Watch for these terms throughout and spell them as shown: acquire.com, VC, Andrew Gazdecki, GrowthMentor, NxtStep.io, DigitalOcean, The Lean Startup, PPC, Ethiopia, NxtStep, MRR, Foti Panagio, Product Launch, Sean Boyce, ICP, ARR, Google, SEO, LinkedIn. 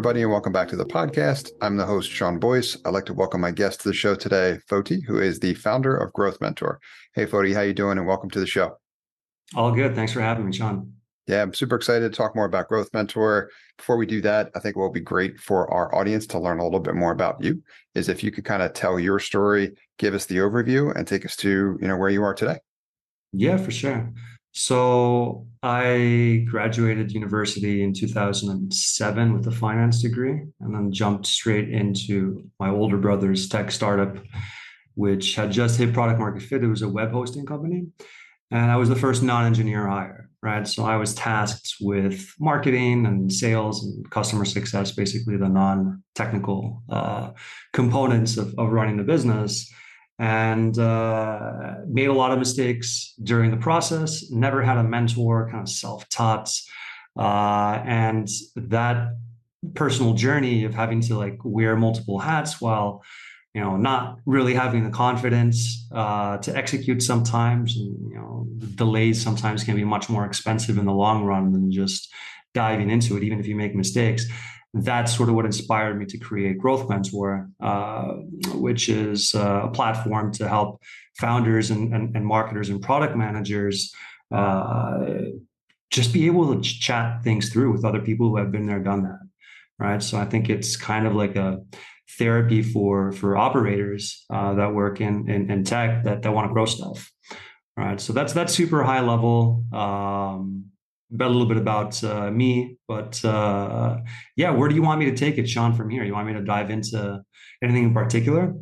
everybody, and welcome back to the podcast. I'm the host, Sean Boyce. I'd like to welcome my guest to the show today, Foti, who is the founder of GrowthMentor. Hey, Foti, how you doing? And welcome to the show. All good. Thanks for having me, Sean. Yeah, I'm super excited to talk more about GrowthMentor. Before we do that, I think what will be great for our audience to learn a little bit more about you is if you could kind of tell your story, give us the overview, and take us to where you are today. Yeah, for sure. So I graduated university in 2007 with a finance degree, and then jumped straight into my older brother's tech startup, which had just hit product market fit. It was a web hosting company, and I was the first non-engineer hire, right? So I was tasked with marketing and sales and customer success, basically the non-technical components of running the business. And made a lot of mistakes during the process, never had a mentor, kind of self-taught. And that personal journey of having to like wear multiple hats while, not really having the confidence to execute sometimes, and, delays sometimes can be much more expensive in the long run than just diving into it, even if you make mistakes. That's sort of what inspired me to create GrowthMentor, which is a platform to help founders and marketers and product managers just be able to chat things through with other people who have been there, done that, right? So I think it's kind of like a therapy for operators that work in tech that want to grow stuff, right? So that's super high level. A little bit about me, but yeah, where do you want me to take it, Sean, from here? You want me to dive into anything in particular?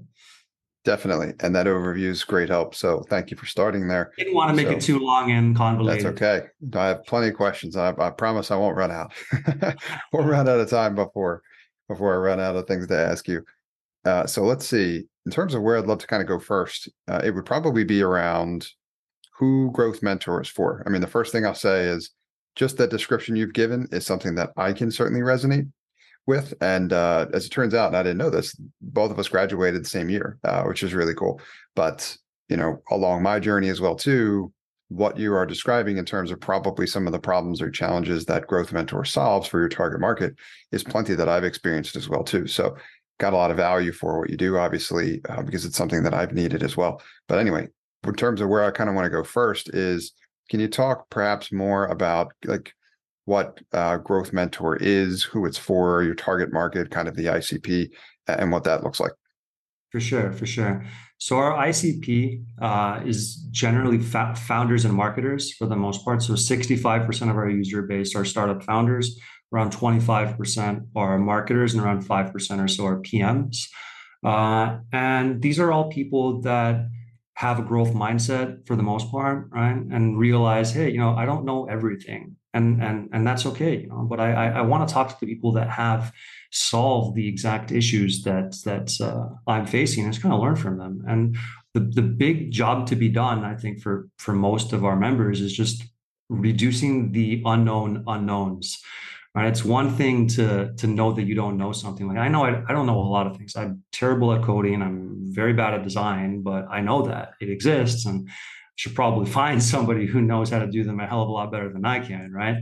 Definitely. And that overview is great help. So thank you for starting there. Didn't want to make it too long and convoluted. That's okay. I have plenty of questions. I promise I won't run out. We'll run out of time before I run out of things to ask you. So let's see. In terms of where I'd love to kind of go first, it would probably be around who GrowthMentor is for. I mean, the first thing I'll say is, just that description you've given is something that I can certainly resonate with. And as it turns out, and I didn't know this, both of us graduated the same year, which is really cool. But, along my journey as well, too, what you are describing in terms of probably some of the problems or challenges that GrowthMentor solves for your target market is plenty that I've experienced as well, too. So got a lot of value for what you do, obviously, because it's something that I've needed as well. But anyway, in terms of where I kind of want to go first is, can you talk perhaps more about like what GrowthMentor is, who it's for, your target market, kind of the ICP, and what that looks like? For sure. So our ICP is generally founders and marketers for the most part. So 65% of our user base are startup founders, around 25% are marketers, and around 5% or so are PMs. And these are all people that have a growth mindset for the most part, right? And realize, hey, I don't know everything, and that's okay, But I want to talk to the people that have solved the exact issues that I'm facing, and just kind of learn from them. And the big job to be done, I think, for most of our members is just reducing the unknown unknowns. Right? It's one thing to know that you don't know something. Like I know I don't know a lot of things. I'm terrible at coding. I'm very bad at design, but I know that it exists, and I should probably find somebody who knows how to do them a hell of a lot better than I can, right?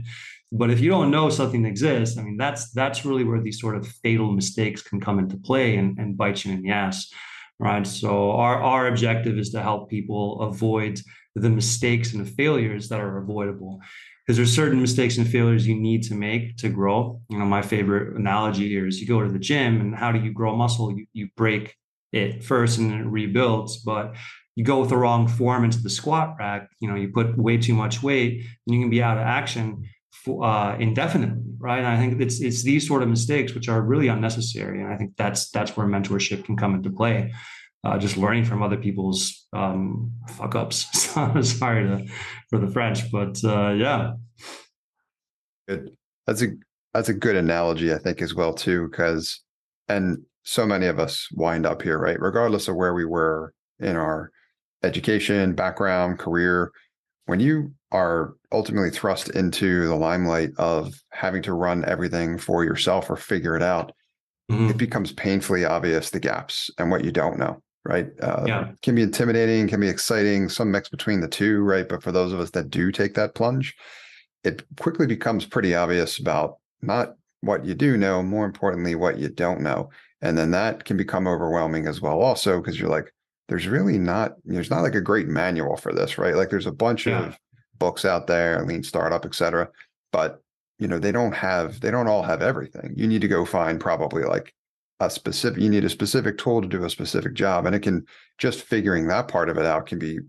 But if you don't know something exists, I mean, that's really where these sort of fatal mistakes can come into play and bite you in the ass, right? So our objective is to help people avoid the mistakes and the failures that are avoidable. Because there's certain mistakes and failures you need to make to grow. My favorite analogy here is you go to the gym, and how do you grow muscle? You break it first and then it rebuilds. But you go with the wrong form into the squat rack, you put way too much weight, and you can be out of action indefinitely, right? And I think it's these sort of mistakes which are really unnecessary. And I think that's where mentorship can come into play. Just learning from other people's fuck ups. So I'm sorry for the French, but yeah. Good. That's a good analogy, I think, as well, too, because and so many of us wind up here, right? Regardless of where we were in our education, background, career, when you are ultimately thrust into the limelight of having to run everything for yourself or figure it out, mm-hmm. It becomes painfully obvious the gaps and what you don't know. Right. Can be intimidating, can be exciting, some mix between the two, right? But for those of us that do take that plunge, it quickly becomes pretty obvious about not what you do know, more importantly, what you don't know. And then that can become overwhelming as well also, because you're like, there's really not, there's not like a great manual for this, right? Like there's a bunch of books out there, Lean Startup, et cetera, but you know, they don't all have everything. You need to go find probably like you need a specific tool to do a specific job. And it can, just figuring that part of it out can be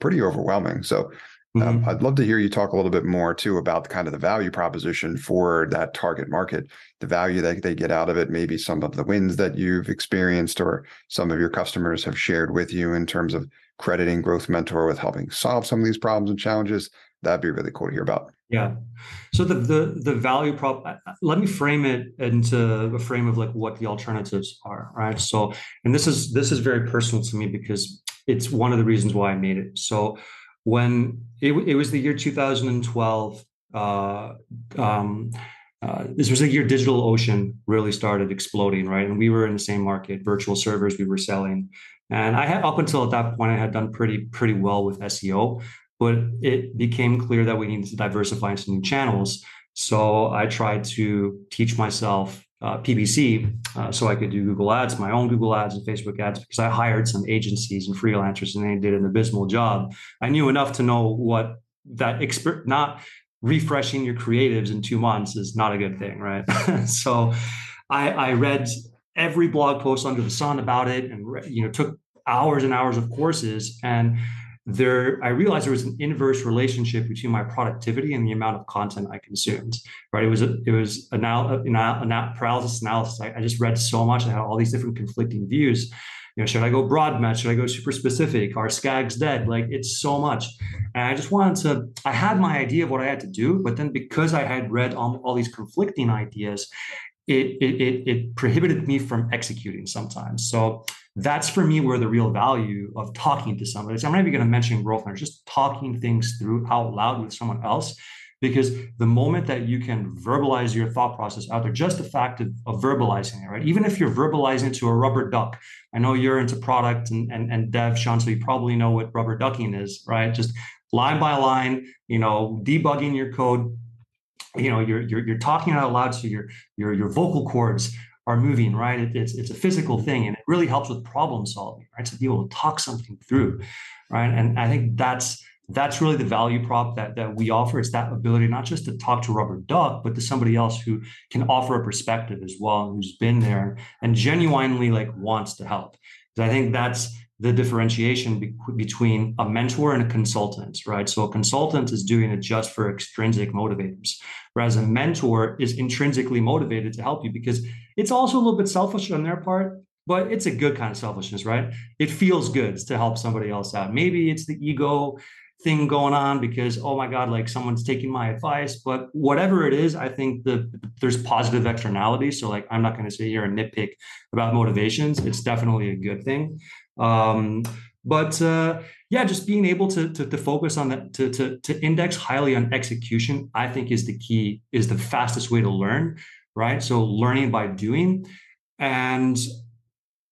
pretty overwhelming. So I'd love to hear you talk a little bit more too about kind of the value proposition for that target market, the value that they get out of it, maybe some of the wins that you've experienced or some of your customers have shared with you in terms of crediting GrowthMentor with helping solve some of these problems and challenges. That'd be really cool to hear about. Yeah. So the value prop, let me frame it into a frame of like what the alternatives are, right? So, and this is very personal to me because it's one of the reasons why I made it. So when it was the year 2012, this was the year DigitalOcean really started exploding, right? And we were in the same market, virtual servers we were selling. And I had, up until at that point, I had done pretty well with SEO, but it became clear that we needed to diversify into new channels. So I tried to teach myself PPC so I could do Google ads, my own Google ads and Facebook ads, because I hired some agencies and freelancers and they did an abysmal job. I knew enough to know what that expert, not refreshing your creatives in 2 months is not a good thing, right? So I read every blog post under the sun about it and took hours and hours of courses. And there, I realized there was an inverse relationship between my productivity and the amount of content I consumed, right? It was a paralysis analysis. I just read so much. I had all these different conflicting views. Should I go broad match? Should I go super specific? Are SCAGs dead? Like, it's so much. And I just I had my idea of what I had to do, but then because I had read all these conflicting ideas, it prohibited me from executing sometimes. So that's for me where the real value of talking to somebody is. I'm not even going to mention GrowthMentor, just talking things through out loud with someone else, because the moment that you can verbalize your thought process out there, just the fact of verbalizing it, right? Even if you're verbalizing it to a rubber duck, I know you're into product and dev, Sean, so you probably know what rubber ducking is, right? Just line by line, debugging your code. You're talking out loud, so your vocal cords are moving, right? It's a physical thing, and it really helps with problem solving, right? To be able to talk something through, right? And I think that's really the value prop that we offer. It's that ability not just to talk to rubber duck, but to somebody else who can offer a perspective as well, who's been there and genuinely wants to help. Because I think that's the differentiation between a mentor and a consultant, right? So a consultant is doing it just for extrinsic motivators, whereas a mentor is intrinsically motivated to help you, because it's also a little bit selfish on their part, but it's a good kind of selfishness, right? It feels good to help somebody else out. Maybe it's the ego thing going on because, oh my God, someone's taking my advice, but whatever it is, I think there's positive externalities. So I'm not going to sit here and nitpick about motivations. It's definitely a good thing. Just being able to focus on that, to index highly on execution, I think is the key, is the fastest way to learn, right? So learning by doing, and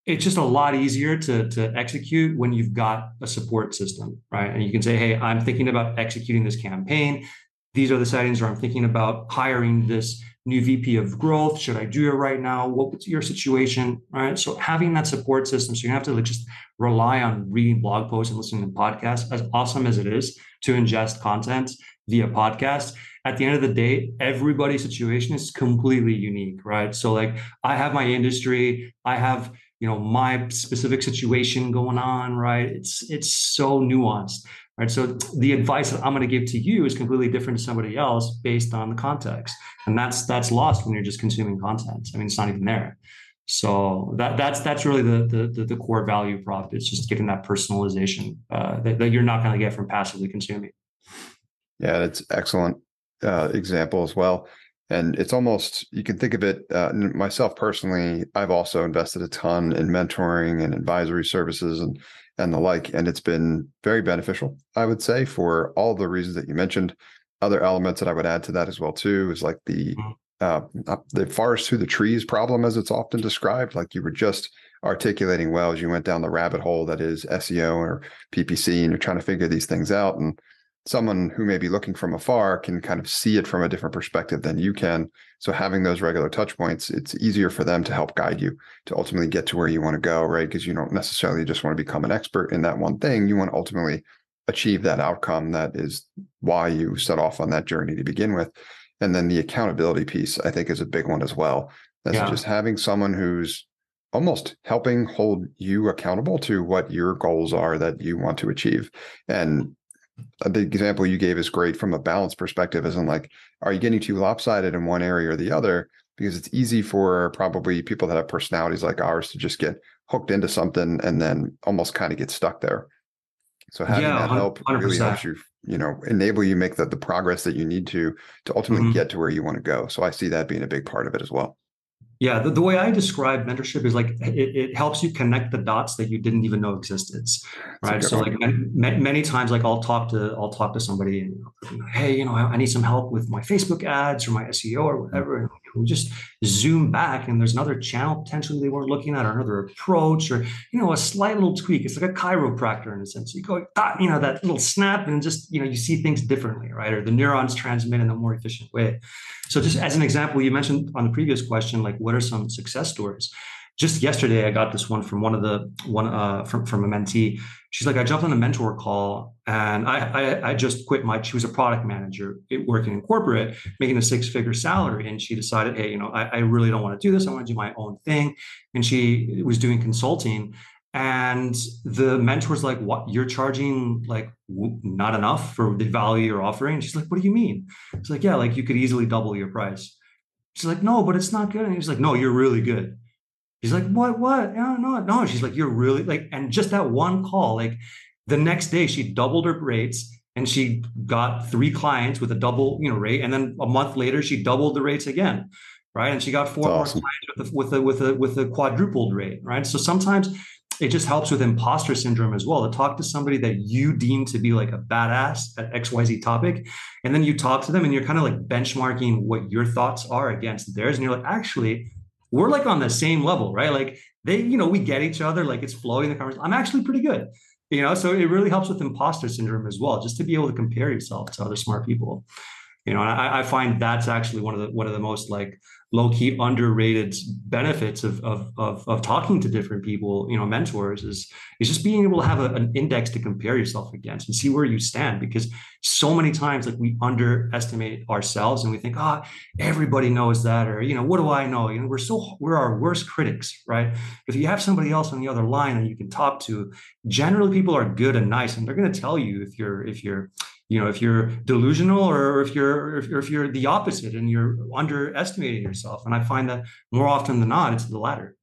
it's just a lot easier to execute when you've got a support system, right? And you can say, hey, I'm thinking about executing this campaign. These are the settings, or I'm thinking about hiring this new VP of growth. Should I do it right now? What's your situation, right? So having that support system, so you have to just rely on reading blog posts and listening to podcasts, as awesome as it is to ingest content via podcast. At the end of the day, everybody's situation is completely unique, right? So I have my industry, I have, my specific situation going on, right? It's so nuanced, right? So the advice that I'm going to give to you is completely different to somebody else based on the context. And that's lost when you're just consuming content. I mean, it's not even there. So that's really the core value prop. It's just getting that personalization that you're not going to get from passively consuming. Yeah, that's excellent example as well. And it's almost, you can think of it, myself personally, I've also invested a ton in mentoring and advisory services and the like, and it's been very beneficial, I would say, for all the reasons that you mentioned. Other elements that I would add to that as well, too, is like the forest through the trees problem, as it's often described, like you were just articulating well as you went down the rabbit hole that is SEO or PPC, and you're trying to figure these things out. And someone who may be looking from afar can kind of see it from a different perspective than you can. So having those regular touch points, it's easier for them to help guide you to ultimately get to where you want to go, right? Because you don't necessarily just want to become an expert in that one thing. You want to ultimately achieve that outcome. That is why you set off on that journey to begin with. And then the accountability piece, I think, is a big one as well. That's just having someone who's almost helping hold you accountable to what your goals are that you want to achieve. And the example you gave is great from a balance perspective, as in, like, are you getting too lopsided in one area or the other? Because it's easy for probably people that have personalities like ours to just get hooked into something and then almost kind of get stuck there. So having that help 100%. Really helps you, you know, enable you make the progress that you need to ultimately get to where you want to go. So I see that being a big part of it as well. Yeah, the way I describe mentorship is like it helps you connect the dots that you didn't even know existed, right? So like many times, like I'll talk to somebody, and, hey, you know, I need some help with my Facebook ads or my SEO or whatever. And we just zoom back, and there's another channel potentially they weren't looking at, or another approach, or you know, a slight little tweak. It's like a chiropractor in a sense. You go, you know, that little snap, and just, you know, you see things differently, right? Or the neurons transmit in a more efficient way. So just as an example, you mentioned on the previous question, like what are some success stories? Just yesterday, I got this one from from a mentee. She's like, I jumped on a mentor call and I just quit my, she was a product manager working in corporate, making a 6-figure salary. And she decided, hey, you know, I really don't want to do this. I want to do my own thing. And she was doing consulting. And the mentor's like, what? You're charging like not enough for the value you're offering. And she's like, what do you mean? It's like, yeah, like you could easily double your price. She's like, no, but it's not good. And he's like, no, you're really good. He's like, what? No. She's like, you're really like, and just that one call, like the next day she doubled her rates and she got 3 clients with a double, you know, rate. And then a month later, she doubled the rates again. Right. And she got 4 more clients with a quadrupled rate. Right. So sometimes it just helps with imposter syndrome as well, to talk to somebody that you deem to be like a badass at XYZ topic. And then you talk to them and you're kind of like benchmarking what your thoughts are against theirs. And you're like, actually, we're like on the same level, right? Like they, you know, we get each other, like it's flowing in the conversation. I'm actually pretty good, you know? So it really helps with imposter syndrome as well, just to be able to compare yourself to other smart people. You know, and I find that's actually one of the most like low-key underrated benefits of talking to different people, you know, mentors, is just being able to have an index to compare yourself against and see where you stand. Because so many times, like, we underestimate ourselves and we think, everybody knows that, or, you know, what do I know? You know, we're our worst critics, right? If you have somebody else on the other line that you can talk to, generally people are good and nice, and they're going to tell you if you're you know, if you're delusional, or if you're the opposite and you're underestimating yourself. And I find that more often than not, it's the latter.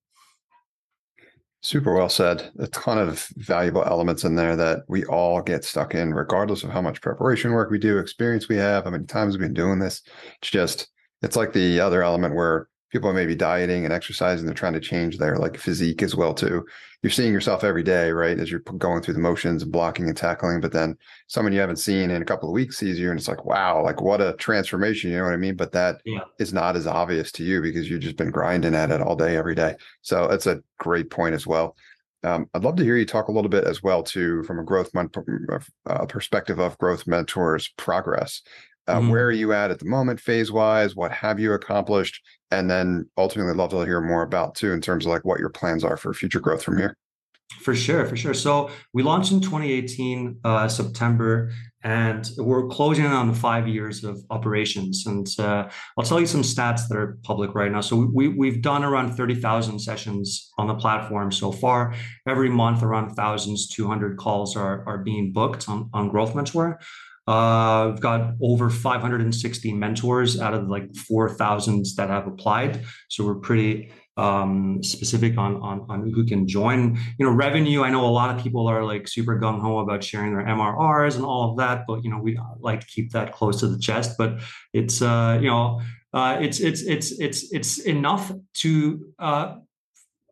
Super well said. A ton of valuable elements in there that we all get stuck in, regardless of how much preparation work we do, experience we have, how many times we've been doing this. It's like the other element where people may be dieting and exercising. They're trying to change their like physique as well too. You're seeing yourself every day, right? As you're going through the motions and blocking and tackling, but then someone you haven't seen in a couple of weeks sees you and it's like, wow, like what a transformation. You know what I mean? But that is not as obvious to you because you've just been grinding at it all day, every day. So that's a great point as well. I'd love to hear you talk a little bit as well too, from a perspective of GrowthMentor's progress. Where are you at the moment, phase-wise? What have you accomplished? And then ultimately, I'd love to hear more about too, in terms of like what your plans are for future growth from here. For sure. So we launched in 2018, September, and we're closing in on 5 years of operations. And I'll tell you some stats that are public right now. So we've done around 30,000 sessions on the platform so far. Every month, around 1,200 calls are being booked on GrowthMentor. We've got over 560 mentors out of like 4,000 that have applied. So we're pretty specific on who can join. You know, revenue, I know a lot of people are like super gung-ho about sharing their MRRs and all of that, but, you know, we like to keep that close to the chest. But it's, you know, it's enough to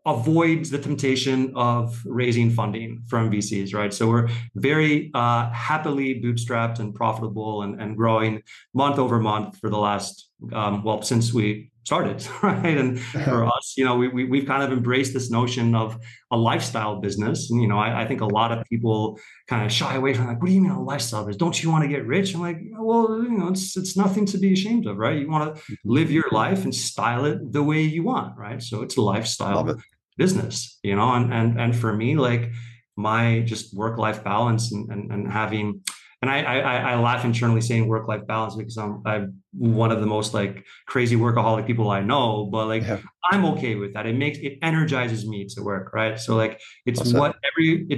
avoids the temptation of raising funding from VCs, right? So we're very happily bootstrapped and profitable and growing month over month for the last well, since we started, right? And for us, you know, we've kind of embraced this notion of a lifestyle business. And, you know, I think a lot of people kind of shy away from, like, what do you mean a lifestyle business? Don't you want to get rich? I'm like, well, you know, it's nothing to be ashamed of, right? You want to live your life and style it the way you want, right? So it's a lifestyle business, you know? And for me, like, my just work-life balance and having, and I laugh internally saying work-life balance because I'm one of the most like crazy workaholic people I know, but like, yeah, I'm okay with that. It energizes me to work, right? So like, it's awesome.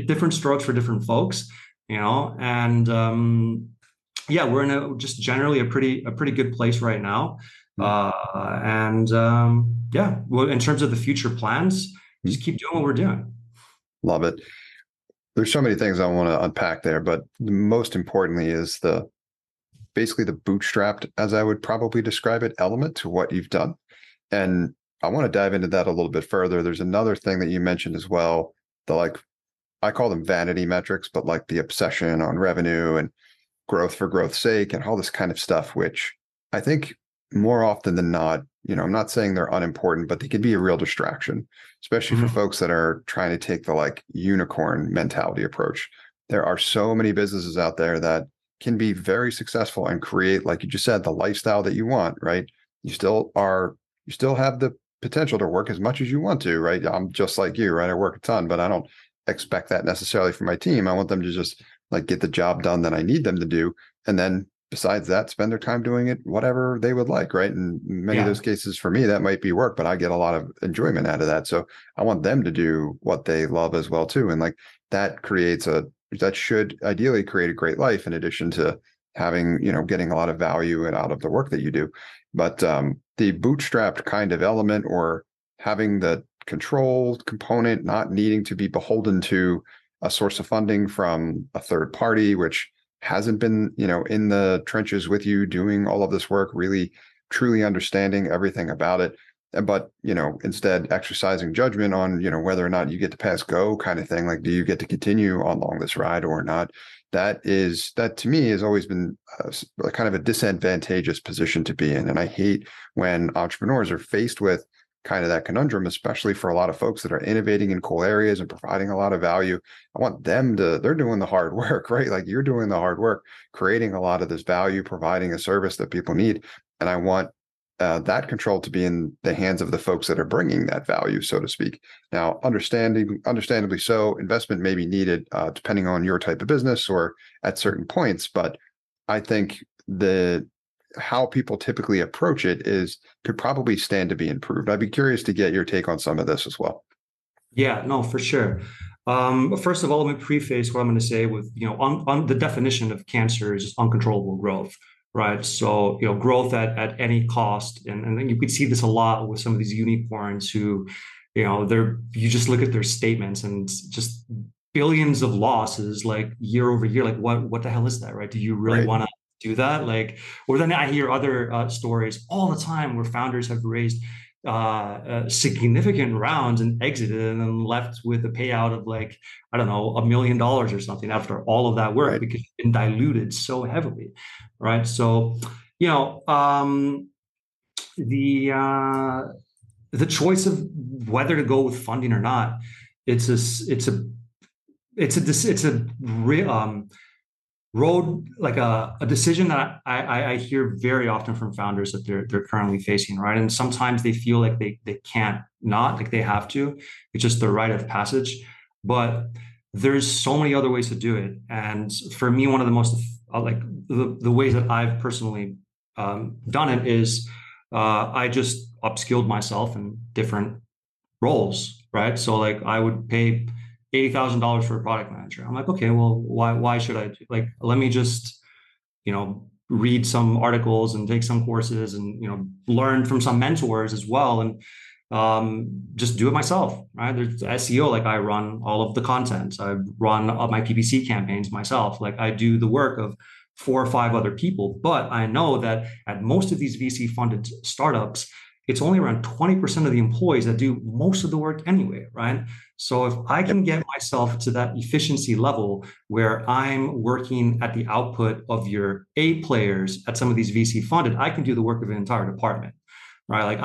Different strokes for different folks, you know? And yeah, we're in just generally a pretty good place right now. Yeah, well, in terms of the future plans, just keep doing what we're doing. Love it. There's so many things I want to unpack there, but most importantly is basically the bootstrapped, as I would probably describe it, element to what you've done. And I want to dive into that a little bit further. There's another thing that you mentioned as well, the, like, I call them vanity metrics, but like the obsession on revenue and growth for growth's sake and all this kind of stuff, which I think more often than not, you know, I'm not saying they're unimportant, but they can be a real distraction, especially for folks that are trying to take the like unicorn mentality approach. There are so many businesses out there that can be very successful and create, like you just said, the lifestyle that you want, right? You still have the potential to work as much as you want to, right? I'm just like you, right? I work a ton, but I don't expect that necessarily from my team. I want them to just like get the job done that I need them to do. And then besides that, spend their time doing it, whatever they would like, right? And many of those cases for me, that might be work, but I get a lot of enjoyment out of that. So I want them to do what they love as well too. And like that should ideally create a great life in addition to having, you know, getting a lot of value out of the work that you do. But the bootstrapped kind of element, or having the control component, not needing to be beholden to a source of funding from a third party, which hasn't been, you know, in the trenches with you doing all of this work, really truly understanding everything about it, but, you know, instead exercising judgment on, you know, whether or not you get to pass go kind of thing, like, do you get to continue along this ride or not? That to me has always been kind of a disadvantageous position to be in. And I hate when entrepreneurs are faced with kind of that conundrum, especially for a lot of folks that are innovating in cool areas and providing a lot of value. I want them they're doing the hard work, right? Like, you're doing the hard work, creating a lot of this value, providing a service that people need. And I want that control to be in the hands of the folks that are bringing that value, so to speak. Now, understandably so, investment may be needed depending on your type of business or at certain points. But I think how people typically approach it could probably stand to be improved. I'd be curious to get your take on some of this as well. Yeah, no, for sure. First of all, let me preface what I'm going to say with, you know, on the definition of cancer is just uncontrollable growth, right? So, you know, growth at any cost. And you could see this a lot with some of these unicorns who, you know, you just look at their statements and just billions of losses, like year over year, like what the hell is that, right? Do you really want to do that? Like, or then I hear other stories all the time where founders have raised significant rounds and exited and then left with a payout of, like, I don't know, $1 million or something after all of that work because it's been diluted so heavily, right? So, you know, the choice of whether to go with funding or not, it's a road, like a decision that I hear very often from founders that they're currently facing, right? And sometimes they feel like they can't not, like they have to. It's just the rite of passage. But there's so many other ways to do it. And for me, one of the most, like, the ways that I've personally done it is I just upskilled myself in different roles, right? So like, I would pay $80,000 for a product manager. I'm like, okay, well, why should I do? Like, let me just, you know, read some articles and take some courses and, you know, learn from some mentors as well. And just do it myself, right? There's SEO, like I run all of the content. I run all my PPC campaigns myself. Like, I do the work of 4 or 5 other people, but I know that at most of these VC funded startups, it's only around 20% of the employees that do most of the work anyway, right? So if I can get myself to that efficiency level where I'm working at the output of your A players at some of these VC funded, I can do the work of an entire department, right? Like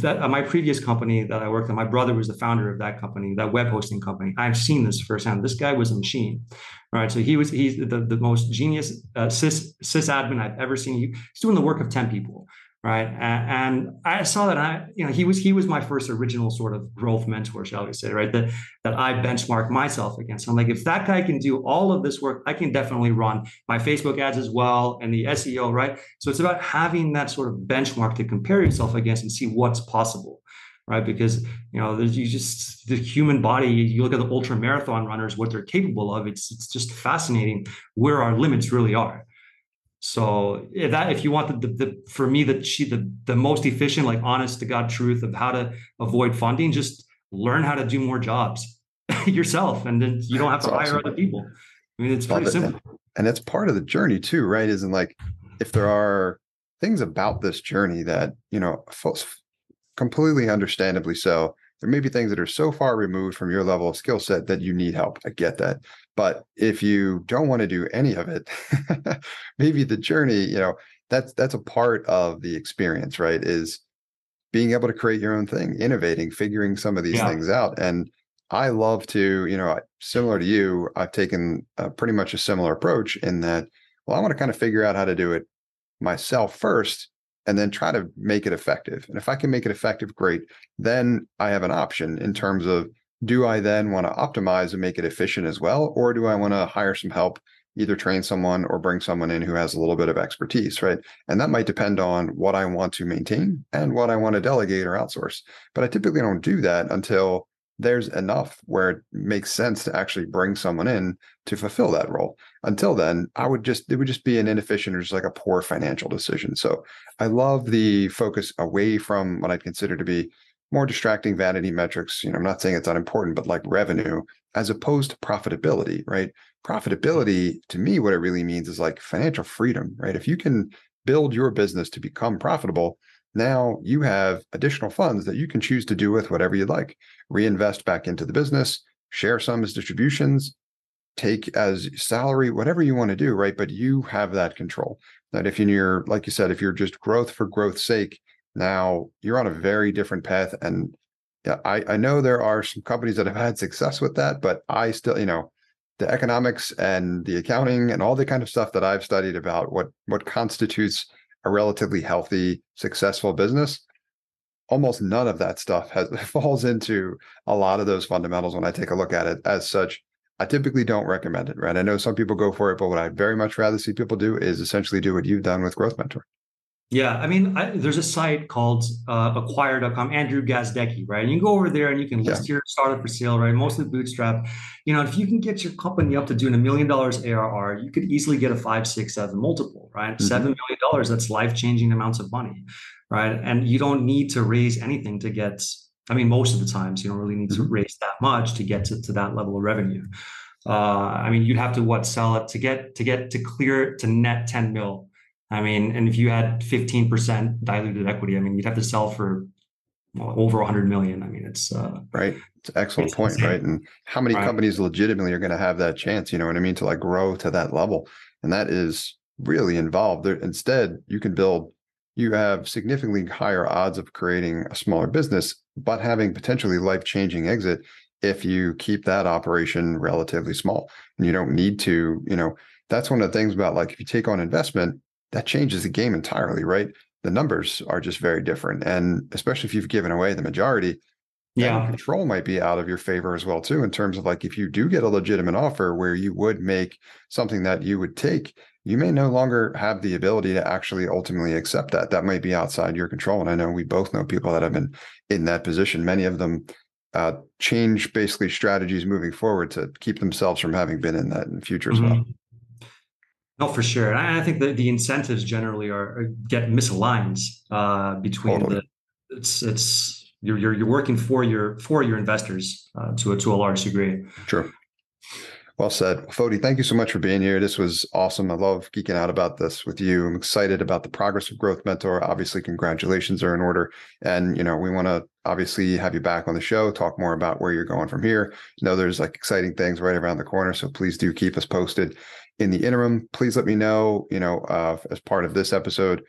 my previous company that I worked at, my brother was the founder of that company, that web hosting company. I've seen this firsthand. This guy was a machine, right? So he's the most genius sysadmin I've ever seen. He's doing the work of 10 people. Right. And I saw that he was my first original sort of growth mentor, shall we say, right? That I benchmark myself against. I'm like, if that guy can do all of this work, I can definitely run my Facebook ads as well and the SEO, right? So it's about having that sort of benchmark to compare yourself against and see what's possible, right? Because, the human body, you look at the ultra marathon runners, what they're capable of, it's just fascinating where our limits really are. So if you want the most efficient, like honest to God truth of how to avoid funding, just learn how to do more jobs yourself. And then you don't have to hire other people. I mean, it's pretty simple. And that's part of the journey too, right? Isn't like, if there are things about this journey that, completely understandably so, there may be things that are so far removed from your level of skill set that you need help. I get that. But if you don't want to do any of it, maybe the journey, that's a part of the experience, right? Is being able to create your own thing, innovating, figuring some of these things out. And I love to, similar to you, I've taken pretty much a similar approach in that, well, I want to kind of figure out how to do it myself first and then try to make it effective. And if I can make it effective, great. Then I have an option in terms of, do I then want to optimize and make it efficient as well? Or do I want to hire some help, either train someone or bring someone in who has a little bit of expertise, right? And that might depend on what I want to maintain and what I want to delegate or outsource. But I typically don't do that until there's enough where it makes sense to actually bring someone in to fulfill that role. Until then, it would just be an inefficient or just like a poor financial decision. So I love the focus away from what I'd consider to be more distracting vanity metrics. I'm not saying it's unimportant, but like revenue as opposed to profitability, right? Profitability, to me, what it really means is like financial freedom, right? If you can build your business to become profitable, now you have additional funds that you can choose to do with whatever you'd like, reinvest back into the business, share some as distributions, take as salary, whatever you want to do, right? But you have that control. That if you're, like you said, if you're just growth for growth's sake, now you're on a very different path. And I know there are some companies that have had success with that, but I still, the economics and the accounting and all the kind of stuff that I've studied about what constitutes a relatively healthy, successful business, almost none of that stuff falls into a lot of those fundamentals when I take a look at it. As such, I typically don't recommend it, right? I know some people go for it, but what I'd very much rather see people do is essentially do what you've done with GrowthMentor. Yeah, I mean, there's a site called acquire.com, Andrew Gazdecki, right? And you go over there and you can list your startup for sale, right? Mostly bootstrap. If you can get your company up to doing $1 million ARR, you could easily get a 5, 6, 7 multiple, right? Mm-hmm. $7 million, that's life-changing amounts of money, right? And you don't need to raise anything to get, I mean, most of the times you don't really need to raise that much to get to that level of revenue. I mean, you'd have to sell it to net 10 mil. I mean, and if you had 15% diluted equity, I mean, you'd have to sell for over 100 million. I mean, it's right. It's an excellent point, insane. Right? And how many companies legitimately are going to have that chance? You know what I mean? To like grow to that level, and that is really involved. Instead, you can build. You have significantly higher odds of creating a smaller business, but having potentially life-changing exit if you keep that operation relatively small, and you don't need to. That's one of the things about like if you take on investment. That changes the game entirely, right? The numbers are just very different. And especially if you've given away the majority, control might be out of your favor as well too, in terms of like, if you do get a legitimate offer where you would make something that you would take, you may no longer have the ability to actually ultimately accept that. That might be outside your control. And I know we both know people that have been in that position. Many of them change basically strategies moving forward to keep themselves from having been in that in the future as well. No, for sure. And I think that the incentives generally get misaligned between you're working for your investors to a large degree. Sure. Well said. Foti, thank you so much for being here. This was awesome. I love geeking out about this with you. I'm excited about the progress of GrowthMentor. Obviously, congratulations are in order. And, you know, we want to obviously have you back on the show, talk more about where you're going from here. You know, there's like exciting things right around the corner. So please do keep us posted. In the interim, please let me know, you know, as part of this episode,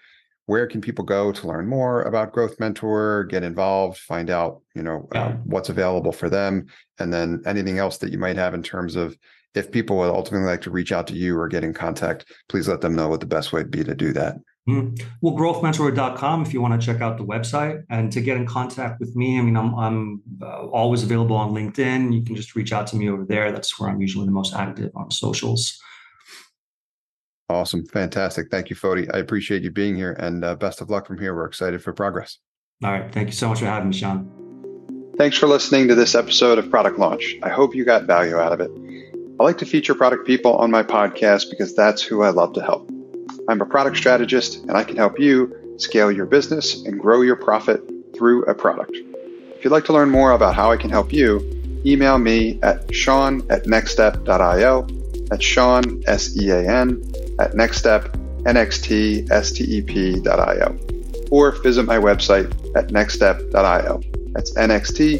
where can people go to learn more about GrowthMentor, get involved, find out, you know, what's available for them, and then anything else that you might have in terms of if people would ultimately like to reach out to you or get in contact, please let them know what the best way would be to do that. Well, growthmentor.com if you want to check out the website. And to get in contact with me, I mean, I'm always available on LinkedIn. You can just reach out to me over there. That's where I'm usually the most active on socials. Awesome. Fantastic. Thank you, Foti. I appreciate you being here, and best of luck from here. We're excited for progress. All right. Thank you so much for having me, Sean. Thanks for listening to this episode of Product Launch. I hope you got value out of it. I like to feature product people on my podcast because that's who I love to help. I'm a product strategist, and I can help you scale your business and grow your profit through a product. If you'd like to learn more about how I can help you, email me at sean@nextstep.io. That's Sean, S-E-A-N, at NxtStep, NxtStep.io. Or visit my website at NxtStep.io. That's NxtStep.io.